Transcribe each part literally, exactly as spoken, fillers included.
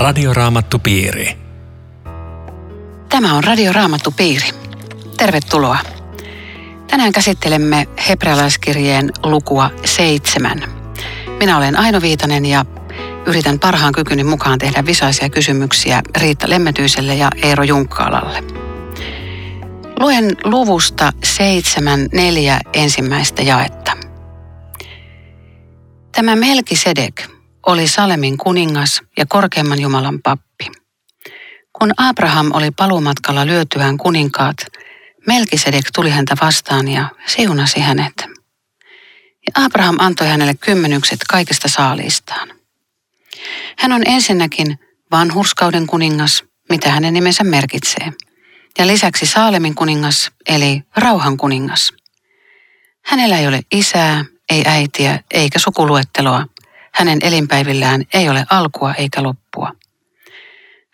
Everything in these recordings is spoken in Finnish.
Radioraamattupiiri. Tämä on Radioraamattupiiri. Tervetuloa. Tänään käsittelemme hebrealaiskirjeen lukua seitsemän. Minä olen Aino Viitanen ja yritän parhaan kykyni mukaan tehdä visaisia kysymyksiä Riitta Lemmetyiselle ja Eero Junkkaalalle. Luen luvusta seitsemän neljä ensimmäistä jaetta. Tämä Melkisedek oli Salemin kuningas ja korkeimman Jumalan pappi. Kun Abraham oli paluumatkalla lyötyään kuninkaat, Melkisedek tuli häntä vastaan ja siunasi hänet. Ja Abraham antoi hänelle kymmenykset kaikesta saaliistaan. Hän on ensinnäkin vanhurskauden kuningas, mitä hänen nimensä merkitsee, ja lisäksi Saalemin kuningas, eli rauhan kuningas. Hänellä ei ole isää, ei äitiä eikä sukuluetteloa. Hänen elinpäivillään ei ole alkua eikä loppua.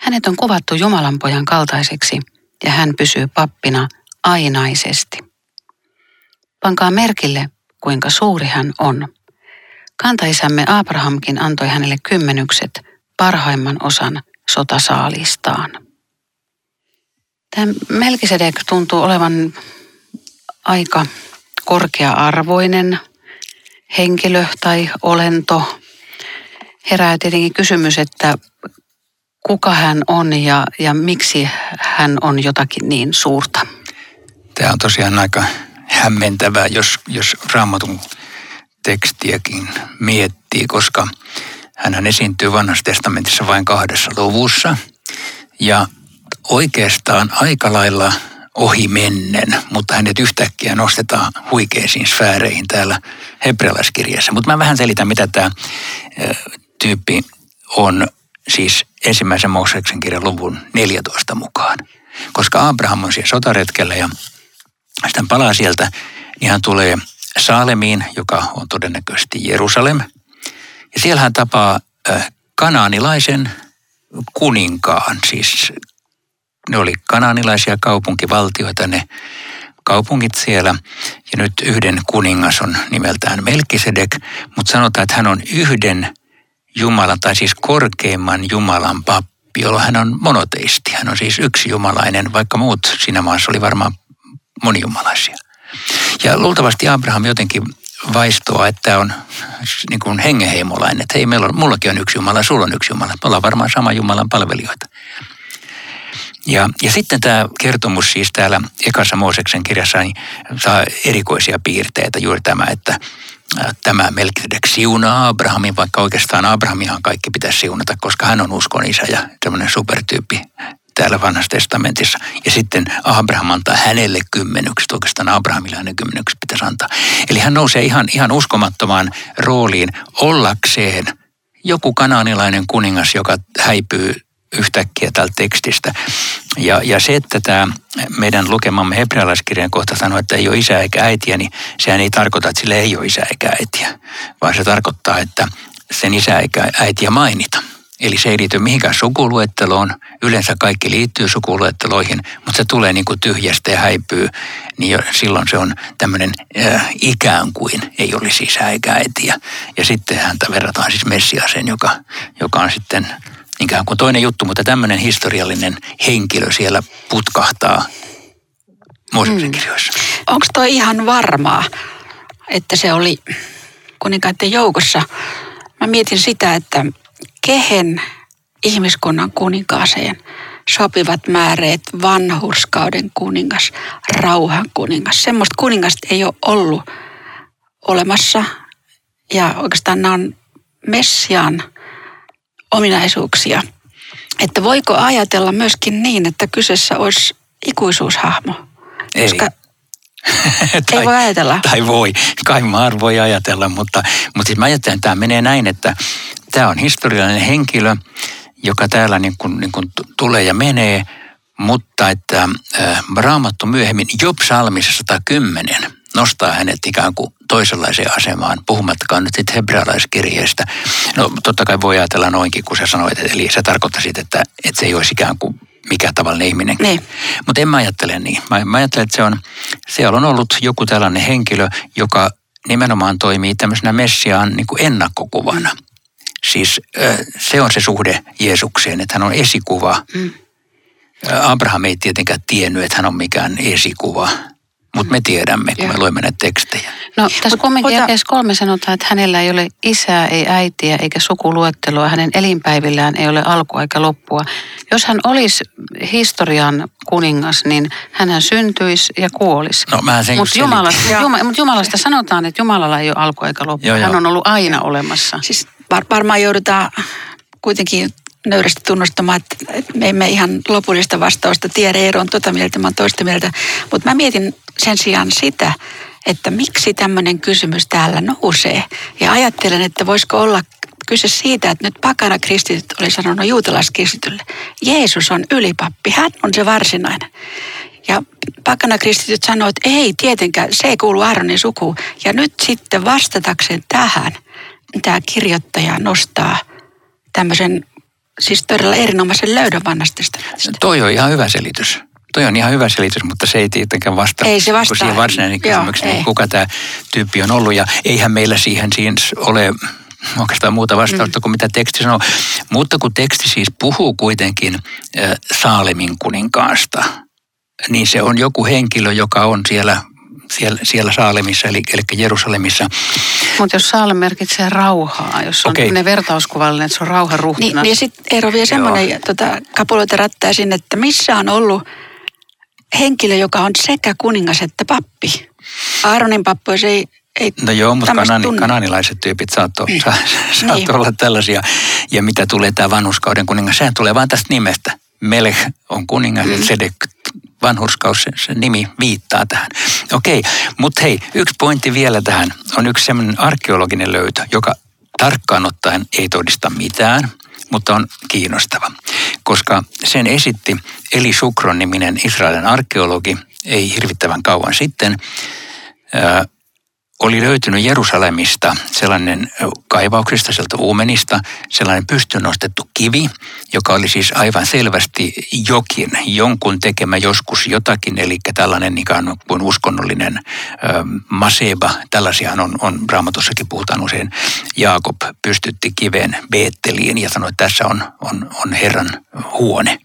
Hänet on kuvattu Jumalanpojan kaltaiseksi ja hän pysyy pappina ainaisesti. Pankaa merkille, kuinka suuri hän on. Kantaisämme Abrahamkin antoi hänelle kymmenykset, parhaimman osan sotasaalistaan. Tämä Melkisedek tuntuu olevan aika korkea-arvoinen henkilö tai olento. Herää tietenkin kysymys, että kuka hän on ja, ja miksi hän on jotakin niin suurta. Tämä on tosiaan aika hämmentävää, jos, jos Raamatun tekstiäkin miettii, koska hänhän esiintyy Vanhassa testamentissa vain kahdessa luvussa ja oikeastaan aika lailla ohimennen, mutta hänet yhtäkkiä nostetaan huikeisiin sfääreihin täällä hebrealaiskirjassa. Mutta mä vähän selitän, mitä tämä tyyppi on siis ensimmäisen Mooseksen kirjan luvun neljätoista mukaan. Koska Abraham on siellä sotaretkellä ja sitten palaa sieltä, niin hän tulee Saalemiin, joka on todennäköisesti Jerusalem. Ja siellä hän tapaa kanaanilaisen kuninkaan, siis ne oli kanaanilaisia kaupunkivaltioita, ne kaupungit siellä. Ja nyt yhden kuningas on nimeltään Melkisedek, mutta sanotaan, että hän on yhden Jumalan, tai siis korkeimman Jumalan pappi, jolloin hän on monoteisti. Hän on siis yksi jumalainen, vaikka muut siinä maassa oli varmaan monijumalaisia. Ja luultavasti Abraham jotenkin vaistoa, että on niin kuin hengenheimolainen, että hei, meillä on, mullakin on yksi Jumala, sulla on yksi Jumala. Me ollaan varmaan sama Jumalan palvelijoita. Ja, ja sitten tämä kertomus siis täällä ekassa Mooseksen kirjassa niin saa erikoisia piirteitä juuri tämä, että tämä Melkisedek siunaa Abrahamin, vaikka oikeastaan Abrahamihan kaikki pitäisi siunata, koska hän on uskon isä ja tämmöinen supertyyppi täällä Vanhassa testamentissa. Ja sitten Abraham antaa hänelle kymmenykset, oikeastaan Abrahamille hänen kymmenykset pitäisi antaa. Eli hän nousee ihan, ihan uskomattomaan rooliin ollakseen joku kanaanilainen kuningas, joka häipyy yhtäkkiä tältä tekstistä. Ja, ja se, että tämä meidän lukemamme hebrealaiskirjan kohta sanoo, että ei ole isää eikä äitiä, niin sehän ei tarkoita, että sille ei ole isää eikä äitiä, vaan se tarkoittaa, että sen isää eikä äitiä mainita. Eli se ei liity mihinkään sukuluetteloon. Yleensä kaikki liittyy sukuluetteloihin, mutta se tulee niin kuin tyhjästä ja häipyy. Niin silloin se on tämmöinen äh, ikään kuin ei olisi isää eikä äitiä. Ja sitten häntä verrataan siis Messiaseen, joka, joka on sitten ikään kuin toinen juttu, mutta tämmöinen historiallinen henkilö siellä putkahtaa Mooseksen kirjoissa. Mm. Onko toi ihan varmaa, että se oli kuninkaiden joukossa? Mä mietin sitä, että kehen ihmiskunnan kuninkaaseen sopivat määreet vanhurskauden kuningas, rauhan kuningas. Semmoista kuningasta ei ole ollut olemassa ja oikeastaan nämä on Messiaan ominaisuuksia. Että voiko ajatella myöskin niin, että kyseessä olisi ikuisuushahmo? Ei. Koska tai, ei voi ajatella. Tai voi. Kai maan voi ajatella, mutta, mutta siis mä ajattelen, että tämä menee näin, että tämä on historiallinen henkilö, joka täällä niin kuin, niin kuin tulee ja menee, mutta että äh, Raamattu myöhemmin Job-salmissa sata kymmenen nostaa hänet ikään kuin toisenlaiseen asemaan, puhumattakaan nyt sitten hebrealaiskirjeestä. No totta kai voi ajatella noinkin, kun sä sanoit, eli se tarkoittaa siitä, että, että se ei olisi ikään kuin mikä tavallinen ihminen. Mutta en mä ajattele niin. Mä, mä ajattelen, että se on, siellä on ollut joku tällainen henkilö, joka nimenomaan toimii tämmöisenä Messiaan niin kuin ennakkokuvana. Siis se on se suhde Jeesukseen, että hän on esikuva. Mm. Abraham ei tietenkään tiennyt, että hän on mikään esikuva, mutta me tiedämme, kun Joo. me luemme näitä tekstejä. No tässä kumminkin ota... jakeessa kolme sanotaan, että hänellä ei ole isää, ei äitiä eikä sukuluettelua. Hänen elinpäivillään ei ole alkua eikä loppua. Jos hän olisi historian kuningas, niin hänhän syntyisi ja kuolisi. No, mutta Jumalasta, Jum, mut Jumalasta sanotaan, että Jumalalla ei ole alkua eikä loppua. Joo, hän jo. on ollut aina olemassa. Siis varmaan joudutaan kuitenkin... nöyrästi tunnustamaan, että me emme ihan lopullista vastausta tiedä. Eero on tuota mieltä, mä oon toista mieltä. Mutta mä mietin sen sijaan sitä, että miksi tämmöinen kysymys täällä nousee. Ja ajattelen, että voisiko olla kyse siitä, että nyt pakana kristityt oli sanonut juutalaiskristitylle, Jeesus on ylipappi, hän on se varsinainen. Ja pakana kristityt sanoo, että ei tietenkään, se ei kuulu Aaronin sukuun. Ja nyt sitten vastatakseen tähän, tämä kirjoittaja nostaa tämmöisen... Siis todella erinomaisen löydön vanhastesta. Toi on ihan hyvä selitys. Toi on ihan hyvä selitys, mutta se ei tietenkään vastaa. Ei se vastaa. Siihen varsinainen kysymykseen, kuka tämä tyyppi on ollut. Ja eihän meillä siihen siis ole oikeastaan muuta vastausta mm. kuin mitä teksti sanoo. Mutta kun teksti siis puhuu kuitenkin Saalemin kuninkaasta, niin se on joku henkilö, joka on siellä... Siellä, siellä Saalemissa, eli, eli Jerusalemissa. Mutta jos Saalem merkitsee rauhaa, jos on okay. ne vertauskuvallinen, että se on rauhan ruhtinas. Niin, ja sitten Eero vie semmoinen tota, kapuloita rattaisin, että missä on ollut henkilö, joka on sekä kuningas että pappi. Aaronin pappois ei... Ei, no joo, mutta kanani, kananilaiset tyypit saattoi mm. saat niin. olla tällaisia. Ja mitä tulee tämä vanhurskauden kuningas, sehän tulee vaan tästä nimestä. Melech on kuningas, mm. Sedek, vanhurskaus, se, se nimi viittaa tähän. Okei, mutta hei, yksi pointti vielä tähän. On yksi sellainen arkeologinen löytö, joka tarkkaan ottaen ei todista mitään, mutta on kiinnostava. Koska sen esitti Eli Shukron niminen Israelin arkeologi, ei hirvittävän kauan sitten, äh, oli löytynyt Jerusalemista sellainen kaivauksista, sieltä Uumenista, sellainen pystyyn nostettu kivi, joka oli siis aivan selvästi jokin, jonkun tekemä joskus jotakin, eli tällainen ikään kuin uskonnollinen ö, maseba, tällaisiahan on, on Raamatussakin puhutaan usein, Jaakob pystytti kiveen Beetteliin ja sanoi, että tässä on, on, on Herran huone.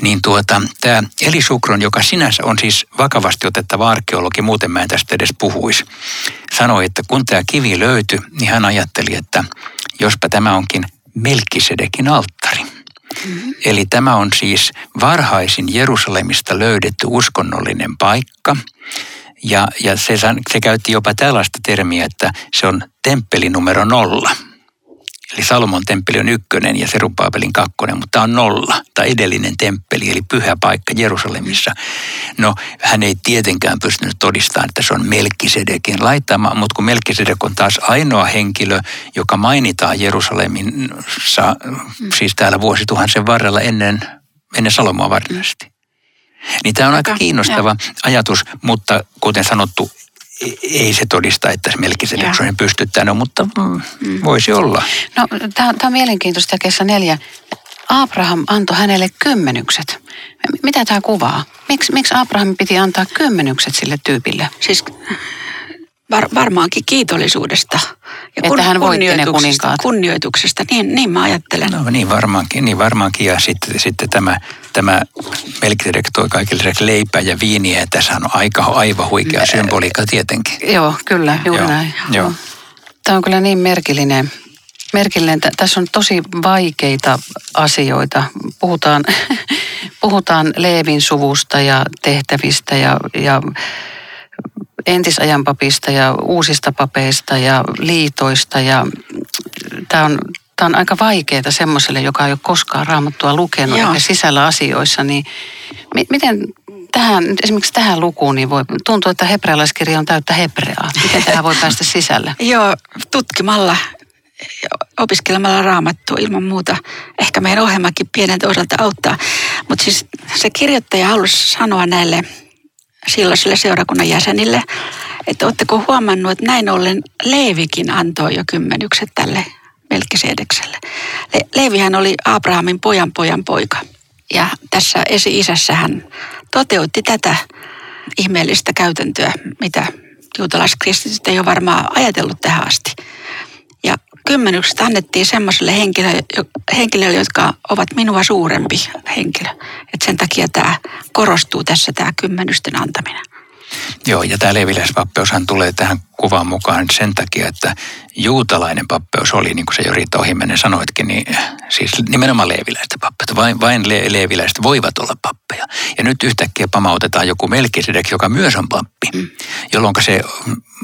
Niin tuota, tämä Eli Shukron, joka sinänsä on siis vakavasti otettava arkeologi, muuten mä en tästä edes puhuisi, sanoi, että kun tämä kivi löytyi, niin hän ajatteli, että jospa tämä onkin Melkisedekin alttari. Mm-hmm. Eli tämä on siis varhaisin Jerusalemista löydetty uskonnollinen paikka. Ja, ja se, se käytti jopa tällaista termiä, että se on temppeli numero nolla. Eli Salomon temppeli on ykkönen ja Serubaabelin kakkonen, mutta tämä on nolla. Tai edellinen temppeli, eli pyhä paikka Jerusalemissa. No, hän ei tietenkään pystynyt todistamaan, että se on Melkisedekin laittama, mutta kun Melkisedek on taas ainoa henkilö, joka mainitaan Jerusalemissa, mm. siis täällä vuosituhansen varrella ennen, ennen Salomoa varmasti. Niin tämä on aika kiinnostava ja. ajatus, mutta kuten sanottu, ei se todista, että Melkisedek on pystyttänyt, mutta mm. voisi olla. No, tämä on, on mielenkiintoista kesä neljä. Abraham antoi hänelle kymmenykset. Mitä tämä kuvaa? Miks, miksi Abraham piti antaa kymmenykset sille tyypille? Siis var, varmaankin kiitollisuudesta. Ja että kun, hän voitti ne kuninkaat. Kunnioituksesta, niin, niin mä ajattelen. No niin varmaankin, niin varmaankin. Ja sitten, sitten tämä, tämä Melkisedek toi kaikille leipää ja viiniä. Ja tässä on aika, aivan huikea symboliikka tietenkin. Joo, kyllä, juuri Joo. näin. Joo. Tämä on kyllä niin merkillinen. Merkillinen. Tässä on tosi vaikeita asioita. Puhutaan, puhutaan Leevin suvusta ja tehtävistä ja, ja entisajan papista ja uusista papeista ja liitoista. Ja tämä on, tämä on aika vaikeaa semmoiselle, joka ei ole koskaan Raamattua lukenut Joo. eikä sisällä asioissa. Niin miten tähän, esimerkiksi tähän lukuun niin voi, tuntuu, että hebrealaiskirja on täyttä hebreaa. Miten tähän voi päästä sisälle? Joo, tutkimalla. Opiskelemalla Raamattua ilman muuta. Ehkä meidän ohjelmakin pieneltä osalta auttaa. Mutta siis se kirjoittaja halusi sanoa näille silloisille seurakunnan jäsenille, että ootteko huomannut, että näin ollen Leevikin antoi jo kymmenykset tälle Melkisedekselle. Le- Leevihän oli Abrahamin pojan pojan poika. Ja tässä esi-isässä hän toteutti tätä ihmeellistä käytäntöä, mitä juutalaiskristityt ei ole varmaan ajatellut tähän asti. Ja kymmenykset annettiin semmoiselle henkilölle, henkilölle, jotka ovat minua suurempi henkilö. Et sen takia tämä korostuu tässä tämä kymmenysten antaminen. Joo, ja tämä leviläispappeushan tulee tähän kuvaan mukaan sen takia, että juutalainen pappeus oli, niin kuin se jo Riitta Ohimennen sanoitkin, niin siis nimenomaan leviläistä pappeutta. Vain, vain le- leviläiset voivat olla pappeja. Ja nyt yhtäkkiä pamautetaan joku Melkisedek, joka myös on pappi, mm. jolloin se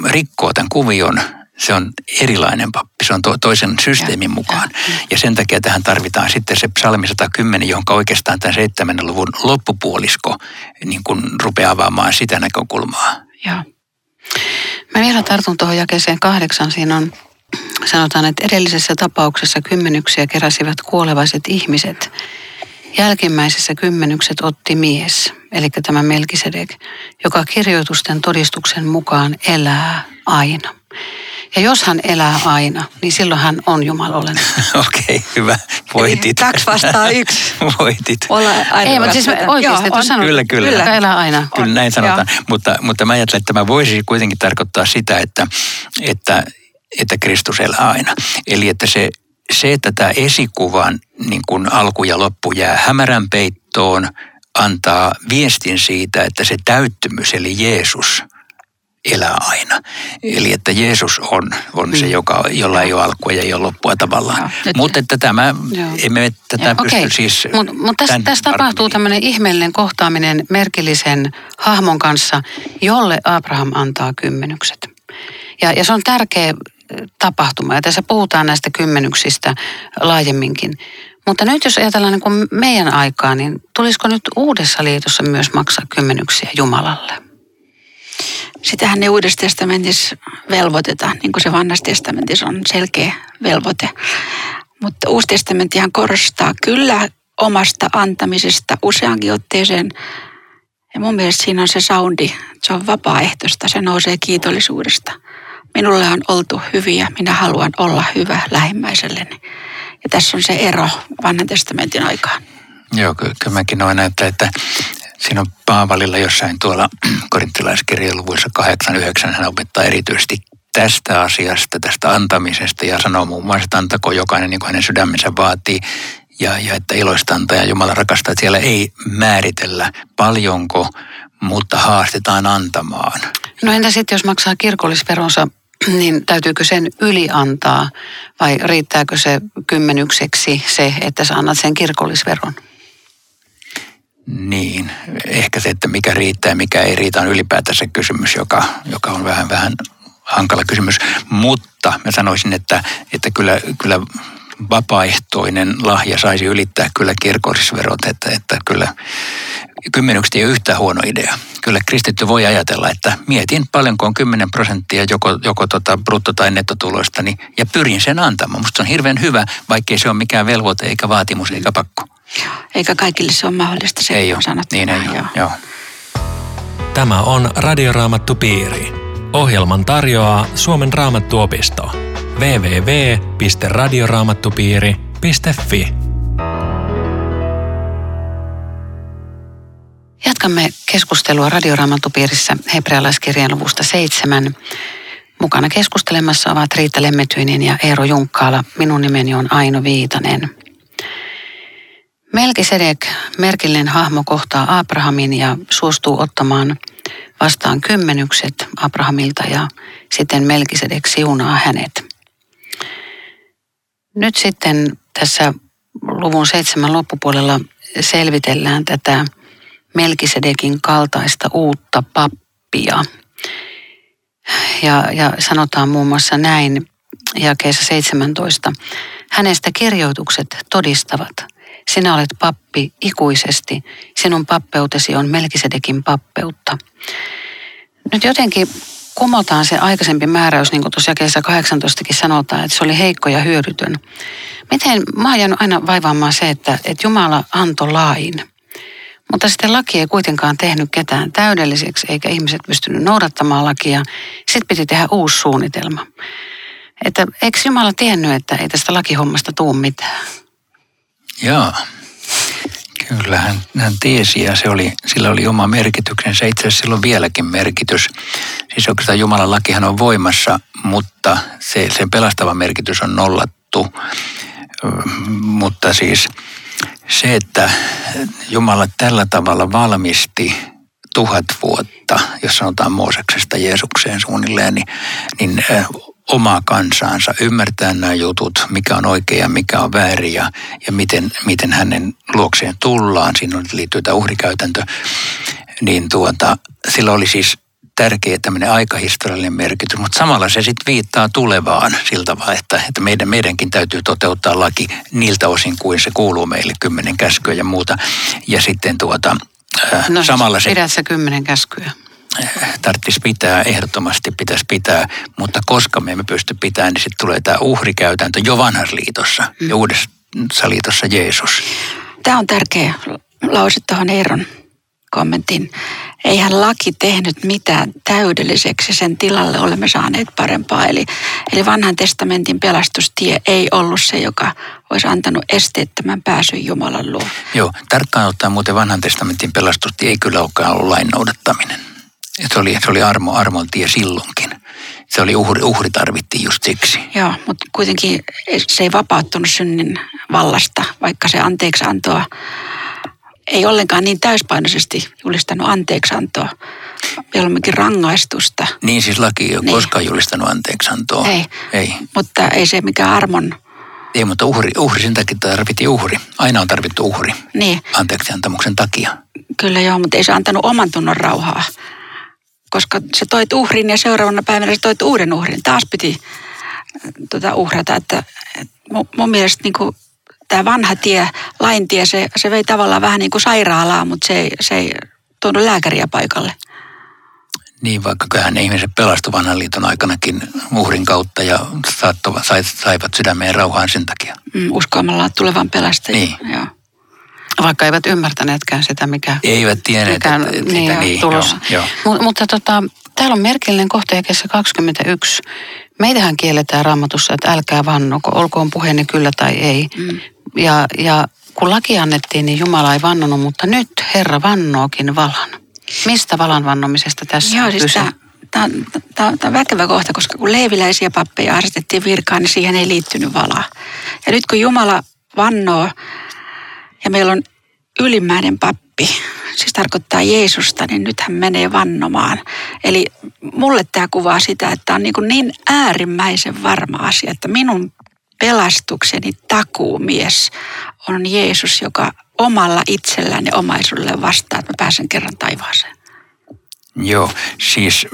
rikkoo tämän kuvion. Se on erilainen pappi, se on to, toisen systeemin mukaan. Ja sen takia tähän tarvitaan sitten se psalmi sata kymmenen, johon oikeastaan tämän seitsemänluvun loppupuolisko niin kun rupeaa avaamaan sitä näkökulmaa. Joo. Mä vielä tartun tuohon jakeeseen kahdeksan. Siinä on, sanotaan, että edellisessä tapauksessa kymmenyksiä keräsivät kuolevaiset ihmiset. Jälkimmäisessä kymmenykset otti mies, eli tämä Melkisedek, joka kirjoitusten todistuksen mukaan elää aina. Ja jos hän elää aina, niin silloin hän on jumalollinen. Okei, okay, hyvä. Voitit. Kaksi vastaa yksi. Voitit. Olla aina. Ei, mutta siis oikeasti, että sanot, kyllä, kyllä. Kyllä, elää aina. Kyllä, on. Näin sanotaan. Mutta, mutta mä ajattelen, että mä voisin kuitenkin tarkoittaa sitä, että, että, että Kristus elää aina. Eli että se, se että tämä esikuvan niin kuin alku ja loppu jää hämärän peittoon, antaa viestin siitä, että se täyttymys, eli Jeesus, elää aina. Eli että Jeesus on, on se, joka, jolla ei ole alkua ja ei ole loppua tavallaan. Mutta että tämä, emme tätä Joo. pysty okay. siis... Mutta mut tässä täs tapahtuu tämmöinen ihmeellinen kohtaaminen merkillisen hahmon kanssa, jolle Abraham antaa kymmenykset. Ja, ja se on tärkeä tapahtuma. Ja tässä puhutaan näistä kymmenyksistä laajemminkin. Mutta nyt jos ajatellaan niin kuin meidän aikaa, niin tulisiko nyt uudessa liitossa myös maksaa kymmenyksiä Jumalalle? Sitähän ne Uudessa testamentissa velvoitetaan, niin kuin se Vanhassa testamentissa on selkeä velvoite. Mutta Uusi testamenttihan korostaa kyllä omasta antamisesta useankin otteeseen. Ja mun mielestä siinä on se soundi, se on vapaaehtoista, se nousee kiitollisuudesta. Minulle on oltu hyviä, minä haluan olla hyvä lähimmäiselleni. Ja tässä on se ero Vanhan testamentin aikaan. Joo, kyllä mäkin noin näyttää, että... Siinä on Paavalilla jossain tuolla korinttilaiskirjan luvuissa kahdeksan yhdeksän, hän opettaa erityisesti tästä asiasta, tästä antamisesta ja sanoo muun muassa, että antako jokainen niin kuin hänen sydämensä vaatii ja, ja että iloista antaja Jumala rakastaa, että siellä ei määritellä paljonko, mutta haastetaan antamaan. No entä sitten, jos maksaa kirkollisveronsa, niin täytyykö sen yli antaa vai riittääkö se kymmenykseksi se, että sä annat sen kirkollisveron? Niin, ehkä se, että mikä riittää ja mikä ei riitä on ylipäätänsä kysymys, joka, joka on vähän, vähän hankala kysymys. Mutta mä sanoisin, että, että kyllä, kyllä vapaaehtoinen lahja saisi ylittää kyllä kirkollisverot, että, että kyllä kymmenykset ei ole yhtään huono idea. Kyllä kristitty voi ajatella, että mietin paljonko on kymmenen prosenttia joko, joko tota brutto- tai nettotuloistani ja pyrin sen antamaan. Musta se on hirveän hyvä, vaikkei se ole mikään velvoite eikä vaatimus eikä pakko. Eikä kaikille se ole mahdollista, se ei on sanottu. Niin, ei joo. Joo. Tämä on Radioraamattupiiri. Ohjelman tarjoaa Suomen Raamattuopisto. double-u double-u double-u piste radioraamattupiiri piste fi Jatkamme keskustelua Radioraamattupiirissä hebrealaiskirjan luvusta seitsemän. Mukana keskustelemassa ovat Riitta Lemmetyinen ja Eero Junkkaala. Minun nimeni on Aino Viitanen. Melkisedek, merkillinen hahmo, kohtaa Abrahamin ja suostuu ottamaan vastaan kymmenykset Abrahamilta ja sitten Melkisedek siunaa hänet. Nyt sitten tässä luvun seitsemän loppupuolella selvitellään tätä Melkisedekin kaltaista uutta pappia. Ja, ja sanotaan muun muassa näin jakeessa seitsemäntoista. Hänestä kirjoitukset todistavat. Sinä olet pappi ikuisesti. Sinun pappeutesi on Melkisedekin pappeutta. Nyt jotenkin kumotaan se aikaisempi määräys, niin kuin tuossa jakeessa kahdeksantoistakin sanotaan, että se oli heikko ja hyödytön. Miten, mä oon jäänyt aina vaivaamaan se, että, että Jumala antoi lain. Mutta sitten laki ei kuitenkaan tehnyt ketään täydelliseksi, eikä ihmiset pystynyt noudattamaan lakia. Sitten piti tehdä uusi suunnitelma. Että eikö Jumala tiennyt, että ei tästä lakihommasta tule mitään? Jaa, Kyllä, hän, hän tiesi ja se oli, sillä oli oma merkityksensä. Itse asiassa sillä on vieläkin merkitys. Siis oikeastaan Jumalan lakihan on voimassa, mutta se, sen pelastava merkitys on nollattu. Mutta siis se, että Jumala tällä tavalla valmisti tuhat vuotta, jos sanotaan Mooseksesta Jeesukseen suunnilleen, niin, niin omaa kansaansa, ymmärtää nämä jutut, mikä on oikein ja mikä on väärin ja, ja miten, miten hänen luokseen tullaan. Siinä on, liittyy tämä uhrikäytäntö. Niin tuota, sillä oli siis tärkeä tämmöinen aikahistoriallinen merkitys, mutta samalla se sitten viittaa tulevaan sillä tavalla, että, että meidän, meidänkin täytyy toteuttaa laki niiltä osin kuin se kuuluu meille, kymmenen käskyä ja muuta. Ja sitten tuota, no, samalla se... Pidässä kymmenen käskyä. Tarvitsisi pitää, ehdottomasti pitäisi pitää, mutta koska me emme pysty pitämään, niin sitten tulee tämä uhrikäytäntö jo vanhassa liitossa mm. ja uudessa liitossa Jeesus. Tämä on tärkeä lause tuohon Eeron kommentin. Eihän laki tehnyt mitään täydelliseksi, sen tilalle olemme saaneet parempaa. Eli, eli vanhan testamentin pelastustie ei ollut se, joka olisi antanut esteettömän pääsyn Jumalan luo. Joo, tarkkaan ottaen muuten vanhan testamentin pelastustie ei kyllä olekaan ollut lain noudattaminen. Se oli, se oli armo, armon tie silloinkin. Se oli uhri, uhri tarvittiin just siksi. Joo, mutta kuitenkin se ei vapauttunut synnin vallasta, vaikka se anteeksiantoa ei ollenkaan niin täyspainoisesti julistanut anteeksiantoa. Jollekin rangaistusta. Niin siis laki ei ole niin koskaan julistanut anteeksiantoa. Ei, ei, mutta ei se mikään armon... Ei, mutta uhri, uhri sen takia tarvittiin uhri. Aina on tarvittu uhri niin anteeksiantamuksen takia. Kyllä joo, mutta ei se antanut oman tunnon rauhaa. Koska sä toit uhrin ja seuraavana päivänä sä toit uuden uhrin. Taas piti tuota uhrata. Että, et mun mielestä niin tämä vanha tie, lain tie, se, se vei tavallaan vähän niin kuin sairaalaa, mutta se, se ei tuonut lääkäriä paikalle. Niin, vaikka kyllähän ne ihmiset pelastuivat vanhan liiton aikanakin uhrin kautta ja saattova, saivat sydämeen rauhaan sen takia. Mm, uskoamalla tulevan pelastajia. Niin. Joo. Vaikka eivät ymmärtäneetkään sitä, mikä... Eivät tienneet, mikä, että, että niin, niin, tulossa. Joo, joo. M- mutta tota, täällä on merkillinen kohta jakeessa kaksikymmentäyksi. Meitähän kielletään Raamatussa, että älkää vannoko, olkoon puheeni kyllä tai ei. Mm. Ja, ja kun laki annettiin, niin Jumala ei vannonut, mutta nyt Herra vannookin valan. Mistä valan vannomisesta tässä joo, on siis kyse? Tämä on väkevä kohta, koska kun leiviläisiä pappeja arrestettiin virkaan, niin siihen ei liittynyt valaa. Ja nyt kun Jumala vannoo... Ja meillä on ylimmäinen pappi, siis tarkoittaa Jeesusta, niin nyt hän menee vannomaan. Eli mulle tämä kuvaa sitä, että on niin, niin äärimmäisen varma asia, että minun pelastukseni takuumies on Jeesus, joka omalla itsellään ja omaisuudelleen vastaa, että mä pääsen kerran taivaaseen. Joo, siis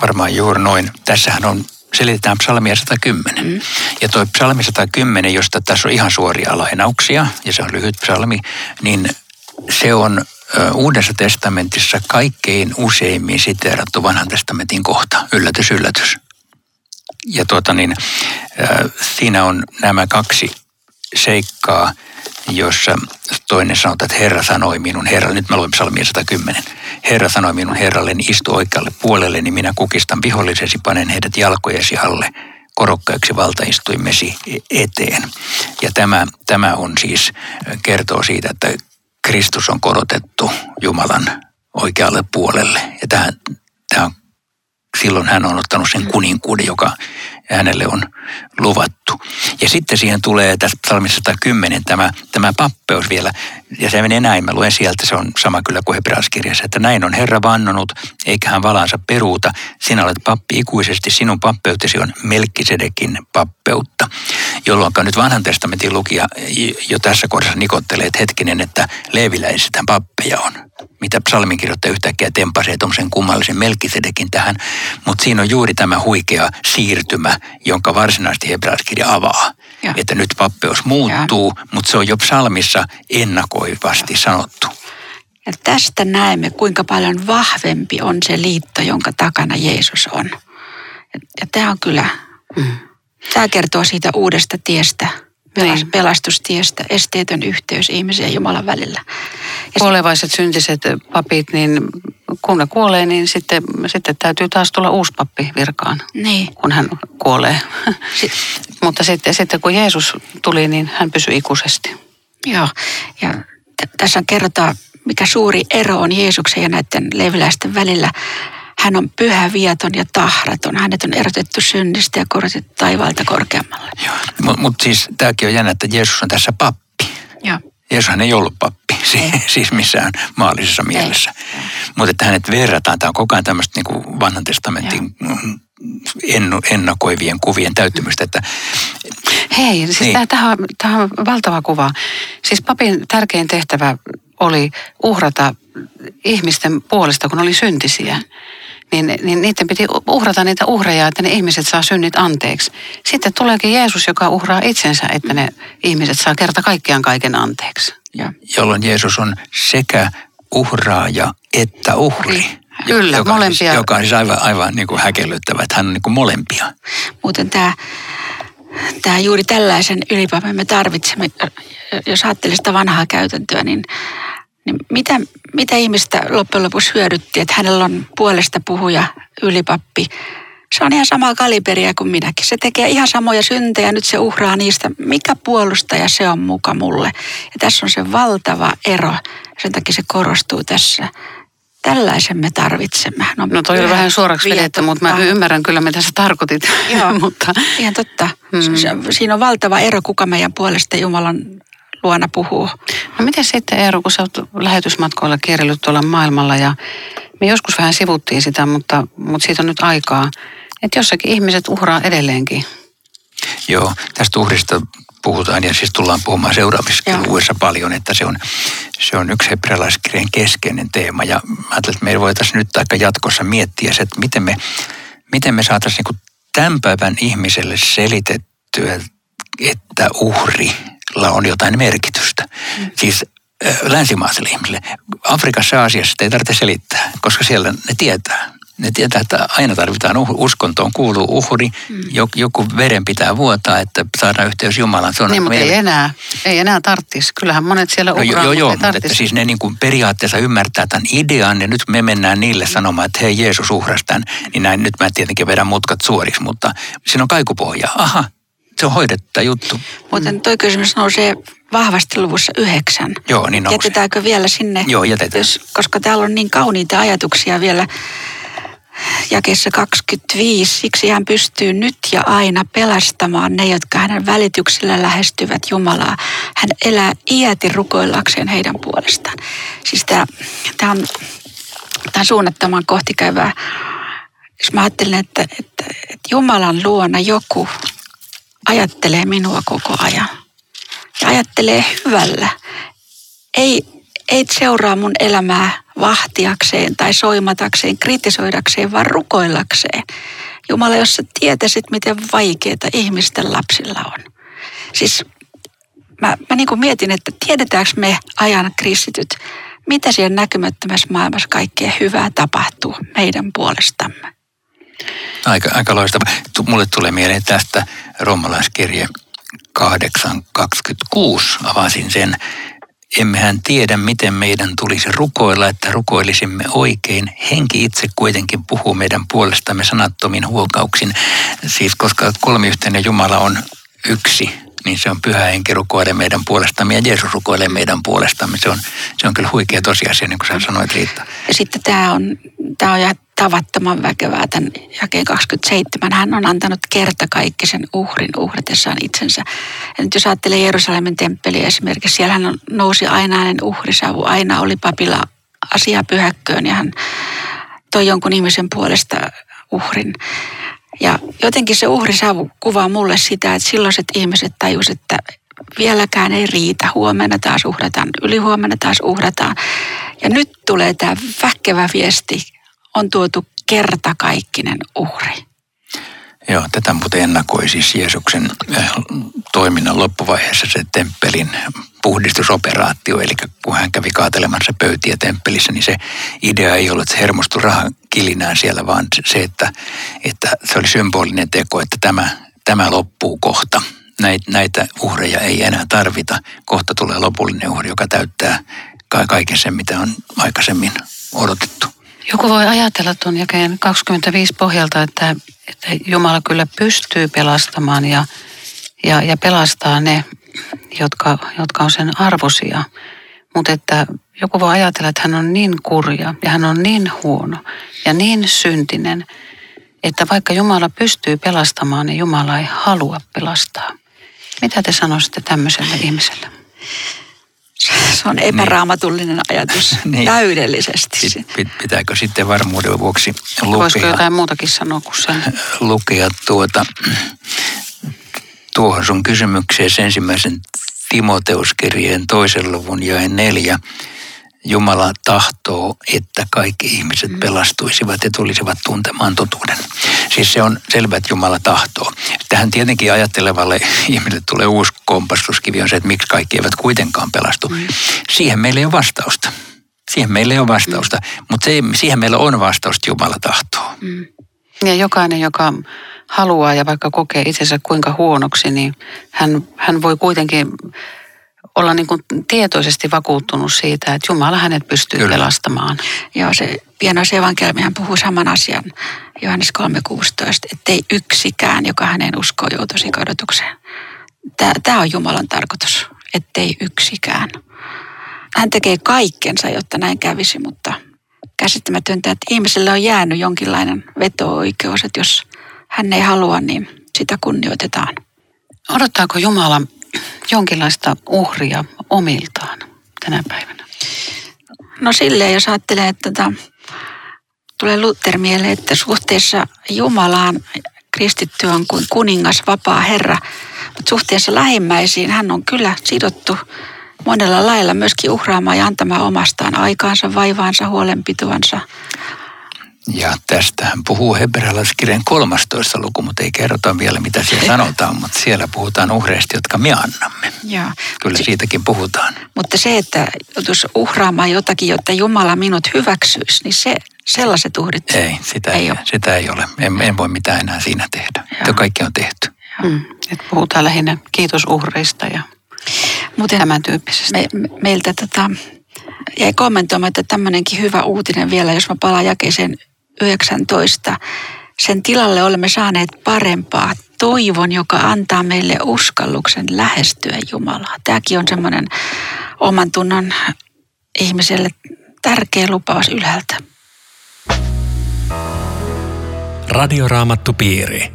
varmaan juuri noin. Tässähän on... Selitetään psalmia sata kymmenen. Mm. Ja tuo psalmi sata kymmenen, josta tässä on ihan suoria lainauksia, ja se on lyhyt psalmi, niin se on Uudessa testamentissa kaikkein useimmin siteerattu vanhan testamentin kohta. Yllätys, yllätys. Ja tuota niin, siinä on nämä kaksi seikkaa, jossa toinen sanotaan, että Herra sanoi minun Herralle, nyt mä luen psalmia sata kymmenen. Herra sanoi minun Herralleni, istu oikealle puolelle, niin minä kukistan vihollisesi, panen heidät jalkojesi alle, korokkaiksi valtaistuimesi eteen. Ja tämä, tämä on siis, kertoo siitä, että Kristus on korotettu Jumalan oikealle puolelle. Ja tämä, tämä, silloin hän on ottanut sen kuninkuuden, joka hänelle on luvattu. Ja sitten siihen tulee tässä psalmissa sata kymmenen tämä, tämä pappeus vielä. Ja se menee näin, mä luen sieltä, se on sama kyllä kuin Hebrealaiskirjassa, että näin on Herra vannonut, eikä hän valansa peruuta. Sinä olet pappi ikuisesti, sinun pappeutesi on Melkisedekin pappeutta. Jolloin nyt vanhan testamentin lukija jo tässä kohdassa nikottelee, että hetkinen, että leeviläisethän pappeja on. Mitä psalminkirjoittaja yhtäkkiä tempasee tuommoisen kummallisen Melkisedekin tähän. Mutta siinä on juuri tämä huikea siirtymä, jonka varsinaisesti Hebrealaiskirja avaa. Ja. Että nyt pappeus muuttuu, ja. Mutta se on jo psalmissa ennakoivasti ja. Sanottu. Ja tästä näemme, kuinka paljon vahvempi on se liitto, jonka takana Jeesus on. Ja tämä on kyllä, mm. tämä kertoo siitä uudesta tiestä, pelas, pelastustiestä, esteetön yhteys ihmisen ja Jumalan välillä. Ja kuolevaiset syntiset papit, niin kun ne kuolee, niin sitten, sitten täytyy taas tulla uusi pappi virkaan, niin. Kun hän kuolee. Si- Mutta sitten, sitten kun Jeesus tuli, niin hän pysyi ikuisesti. Joo, ja tässä kerrotaan, mikä suuri ero on Jeesuksen ja näiden leviläisten välillä. Hän on pyhä, viaton ja tahraton. Hänet on erotettu synnistä ja korotettu taivaalta korkeammalle. Mutta mut siis tämäkin on jännä, että Jeesus on tässä pappi. Joo. Jeesushan ei ollut pappi, ei. siis missään maallisessa mielessä. Mutta että hänet verrataan, tämä on koko ajan tämmöistä niin vanhan testamentin ennakoivien kuvien täyttymistä. Että... Hei, siis niin. tämä, tämä on valtava kuva. Siis papin tärkein tehtävä oli uhrata ihmisten puolesta, kun oli syntisiä. Niin, niin niiden piti uhrata niitä uhreja, että ne ihmiset saa synnit anteeksi. Sitten tuleekin Jeesus, joka uhraa itsensä, että ne ihmiset saa kerta kaikkiaan kaiken anteeksi. Ja. Jolloin Jeesus on sekä uhraaja että uhri. Kyllä, joka molempia. On siis, joka on siis aivan, aivan niin kuin häkellyttävä, että hän on niin kuin molempia. Muuten tämä, tämä juuri tällaisen ylipapin me tarvitsemme, jos ajattelee sitä vanhaa käytäntöä, niin Niin mitä, mitä ihmistä loppujen lopuksi hyödytti, että hänellä on puolesta puhuja ylipappi? Se on ihan samaa kaliberia kuin minäkin. Se tekee ihan samoja syntejä, nyt se uhraa niistä. Mikä puolustaja se on muka mulle? Ja tässä on se valtava ero, sen takia se korostuu tässä. Tällaisen me tarvitsemme. No, no toi on vähän suoraksi vedettä, mutta mä ymmärrän kyllä, mitä sä tarkoitit. Joo, mutta... ihan totta. Mm. Siinä on valtava ero, kuka meidän puolesta Jumalan luona puhuu. No miten sitten Eero, kun sä oot lähetysmatkoilla kierrellyt tuolla maailmalla ja me joskus vähän sivuttiin sitä, mutta, mutta siitä on nyt aikaa, että jossakin ihmiset uhraa edelleenkin. Joo, tästä uhrista puhutaan ja siis tullaan puhumaan seuraavissa luvuissa paljon, että se on, se on yksi hebrealaiskirjan keskeinen teema ja mä ajattelin, että meillä voitaisiin nyt aika jatkossa miettiä se, että miten me, miten me saataisiin niin kuin tämän päivän ihmiselle selitettyä, että uhri on jotain merkitystä. Mm. Siis äh, länsimaisille ihmisille. Afrikassa ja Aasiassa ei tarvitse selittää, koska siellä ne tietää. Ne tietää, että aina tarvitaan uh, uskontoon, kuuluu uhri, mm. joku, joku veren pitää vuotaa, että saadaan yhteys Jumalaan. Niin, mutta ei enää, ei enää tarvitsisi. Kyllähän monet siellä uhraa, no, jo, jo, mutta jo, ei tarvitsisi. Mutta siis ne niin kuin periaatteessa ymmärtää tämän idean, ja nyt me mennään niille sanomaan, että hei, Jeesus uhrasi tämän, niin näin, nyt mä tietenkin vedän mutkat suoriksi, mutta siinä on kaikupohja. Aha. Se on hoidetta juttu. Muuten tuo kysymys nousee vahvasti luvussa yhdeksän. Joo, niin nousee. Jätetäänkö vielä sinne? Joo, jätetään. Jos, koska täällä on niin kauniita ajatuksia vielä jakeessa kaksikymmentäviisi. Siksi hän pystyy nyt ja aina pelastamaan ne, jotka hänen välityksellä lähestyvät Jumalaa. Hän elää iäti rukoillakseen heidän puolestaan. Siis tämä, tämä on, tämä on suunnattoman kohtikäyvää. Jos mä ajattelen, että, että, että Jumalan luona joku ajattelee minua koko ajan. Ja ajattelee hyvällä. Ei, ei seuraa mun elämää vahtiakseen tai soimatakseen, kritisoidakseen, vaan rukoillakseen. Jumala, jos sä tietäisit, miten vaikeita ihmisten lapsilla on. Siis mä, mä niin kuin mietin, että tiedetäänkö me ajan kristityt, mitä siellä näkymättömässä maailmassa kaikkea hyvää tapahtuu meidän puolestamme. Aika, aika loistava. Mulle tulee mieleen tästä roomalaiskirje kahdeksan kaksikymmentäkuusi. Avasin sen. Emmehän tiedä, miten meidän tulisi rukoilla, että rukoilisimme oikein. Henki itse kuitenkin puhuu meidän puolestamme sanattomin huokauksin. Siis koska kolmiyhteinen Jumala on yksi, niin se on pyhä henki rukoilee meidän puolestamme ja Jeesus rukoilee meidän puolestamme. Se on, se on kyllä huikea tosiasia, niin kuin sä sanoit, Riitta. Ja sitten tämä on, tämä on jäänyt tavattoman väkevää tämän jakeen kaksikymmentäseitsemän. Hän on antanut kertakaikkisen uhrin uhratessaan itsensä. Ja nyt jos ajattelee Jerusalemin temppeliä esimerkiksi, siellä hän nousi ainainen uhrisavu. Aina oli papilla asiaa pyhäkköön ja hän toi jonkun ihmisen puolesta uhrin. Ja jotenkin se uhrisavu kuvaa mulle sitä, että silloiset ihmiset tajusivat, että vieläkään ei riitä. Huomenna taas uhrataan, ylihuomenna taas uhrataan. Ja nyt tulee tämä väkevä viesti. On tuotu kertakaikkinen uhri. Joo, tätä muuten ennakoi siis Jeesuksen toiminnan loppuvaiheessa se temppelin puhdistusoperaatio, eli kun hän kävi kaatelemassa pöytiä temppelissä, niin se idea ei ollut, että se hermostui rahan kilinään siellä, vaan se, että, että se oli symbolinen teko, että tämä, tämä loppuu kohta. Näitä uhreja ei enää tarvita. Kohta tulee lopullinen uhri, joka täyttää kaiken sen, mitä on aikaisemmin odotettu. Joku voi ajatella tuon jakeen kaksikymmentäviisi pohjalta, että, että Jumala kyllä pystyy pelastamaan ja, ja, ja pelastaa ne, jotka, jotka on sen arvoisia. Mutta että joku voi ajatella, että hän on niin kurja ja hän on niin huono ja niin syntinen, että vaikka Jumala pystyy pelastamaan, niin Jumala ei halua pelastaa. Mitä te sanoisitte tämmöiselle ihmiselle? Se on epäraamatullinen niin. ajatus niin. täydellisesti. Pitääkö sitten varmuuden vuoksi lukea? Voisiko jotain muutakin sanoa kuin sen? Lukea tuota, tuohon sun kysymykseesi ensimmäisen Timoteuskirjeen toisen luvun jae neljä. Jumala tahtoo, että kaikki ihmiset pelastuisivat ja tulisivat tuntemaan totuuden. Siis se on selvä, että Jumala tahtoo. Tähän tietenkin ajattelevalle ihmiselle tulee uusi kompastuskivi on se, että miksi kaikki eivät kuitenkaan pelastu. Mm. Siihen meillä ei ole vastausta. Siihen meillä ei ole vastausta, mm. mutta se, siihen meillä on vastausta, Jumala tahtoo. Mm. Ja jokainen, joka haluaa ja vaikka kokee itsensä kuinka huonoksi, niin hän, hän voi kuitenkin olla niin kuin tietoisesti vakuuttunut siitä, että Jumala hänet pystyy Kyllä. pelastamaan. Joo, se Pienos evankeliumihan puhuu saman asian Johannes kolme kuusitoista, ettei yksikään, joka hänen uskoo, joutuisi kadotukseen. Tämä on Jumalan tarkoitus, ettei yksikään. Hän tekee kaikkensa, jotta näin kävisi, mutta käsittämätöntä, että ihmiselle on jäänyt jonkinlainen veto-oikeus, että jos hän ei halua, niin sitä kunnioitetaan. Odottaako Jumala jonkinlaista uhria omiltaan tänä päivänä? No silleen, jos ajattelee, että tätä, tulee Luther mieleen, että suhteessa Jumalaan kristitty on kuin kuningas, vapaa herra, mutta suhteessa lähimmäisiin hän on kyllä sidottu monella lailla myöskin uhraamaan ja antamaan omastaan aikaansa, vaivaansa, huolenpitoansa. Ja tästähän puhuu hebrealaiskirjan kolmastoista luku, mutta ei kerrota vielä mitä siellä sanotaan, mutta siellä puhutaan uhreista, jotka me annamme. Joo. Kyllä si- siitäkin puhutaan. Mutta se, että joutuisi uhraamaan jotakin, jotta Jumala minut hyväksyisi, niin se, sellaiset uhrit ei, sitä ei, ei ole. Sitä ei ole. En, en voi mitään enää siinä tehdä. Joo. Se kaikki on tehty. Mm. Et puhutaan lähinnä kiitosuhreista ja muuten tämän tyyppisestä. Me, me, meiltä tota, jäi kommentoimaan, että tämmöinenkin hyvä uutinen vielä, jos mä palaan jakeeseen yhdeksäntoista. Sen tilalle olemme saaneet parempaa toivon, joka antaa meille uskalluksen lähestyä Jumalaa. Tämäkin on semmoinen oman tunnon ihmiselle tärkeä lupaus ylhäältä. Radioraamattupiiri.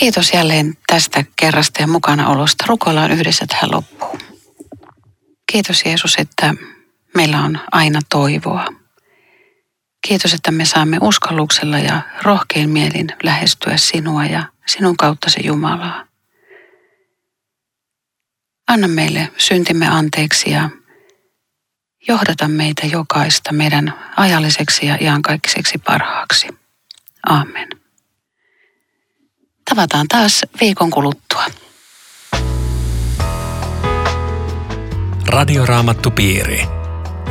Kiitos jälleen tästä kerrasta ja mukanaolosta. Rukoillaan yhdessä tähän loppuun. Kiitos Jeesus, että meillä on aina toivoa. Kiitos, että me saamme uskalluksella ja rohkein mielin lähestyä sinua ja sinun kauttasi Jumalaa. Anna meille syntimme anteeksi ja johdata meitä jokaista meidän ajalliseksi ja iankaikiseksi parhaaksi. Aamen. Tavataan taas viikon kuluttua. Radioraamattupiiri.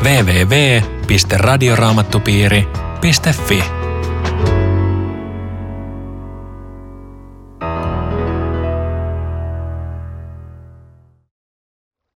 www piste radioraamattupiiri piste fi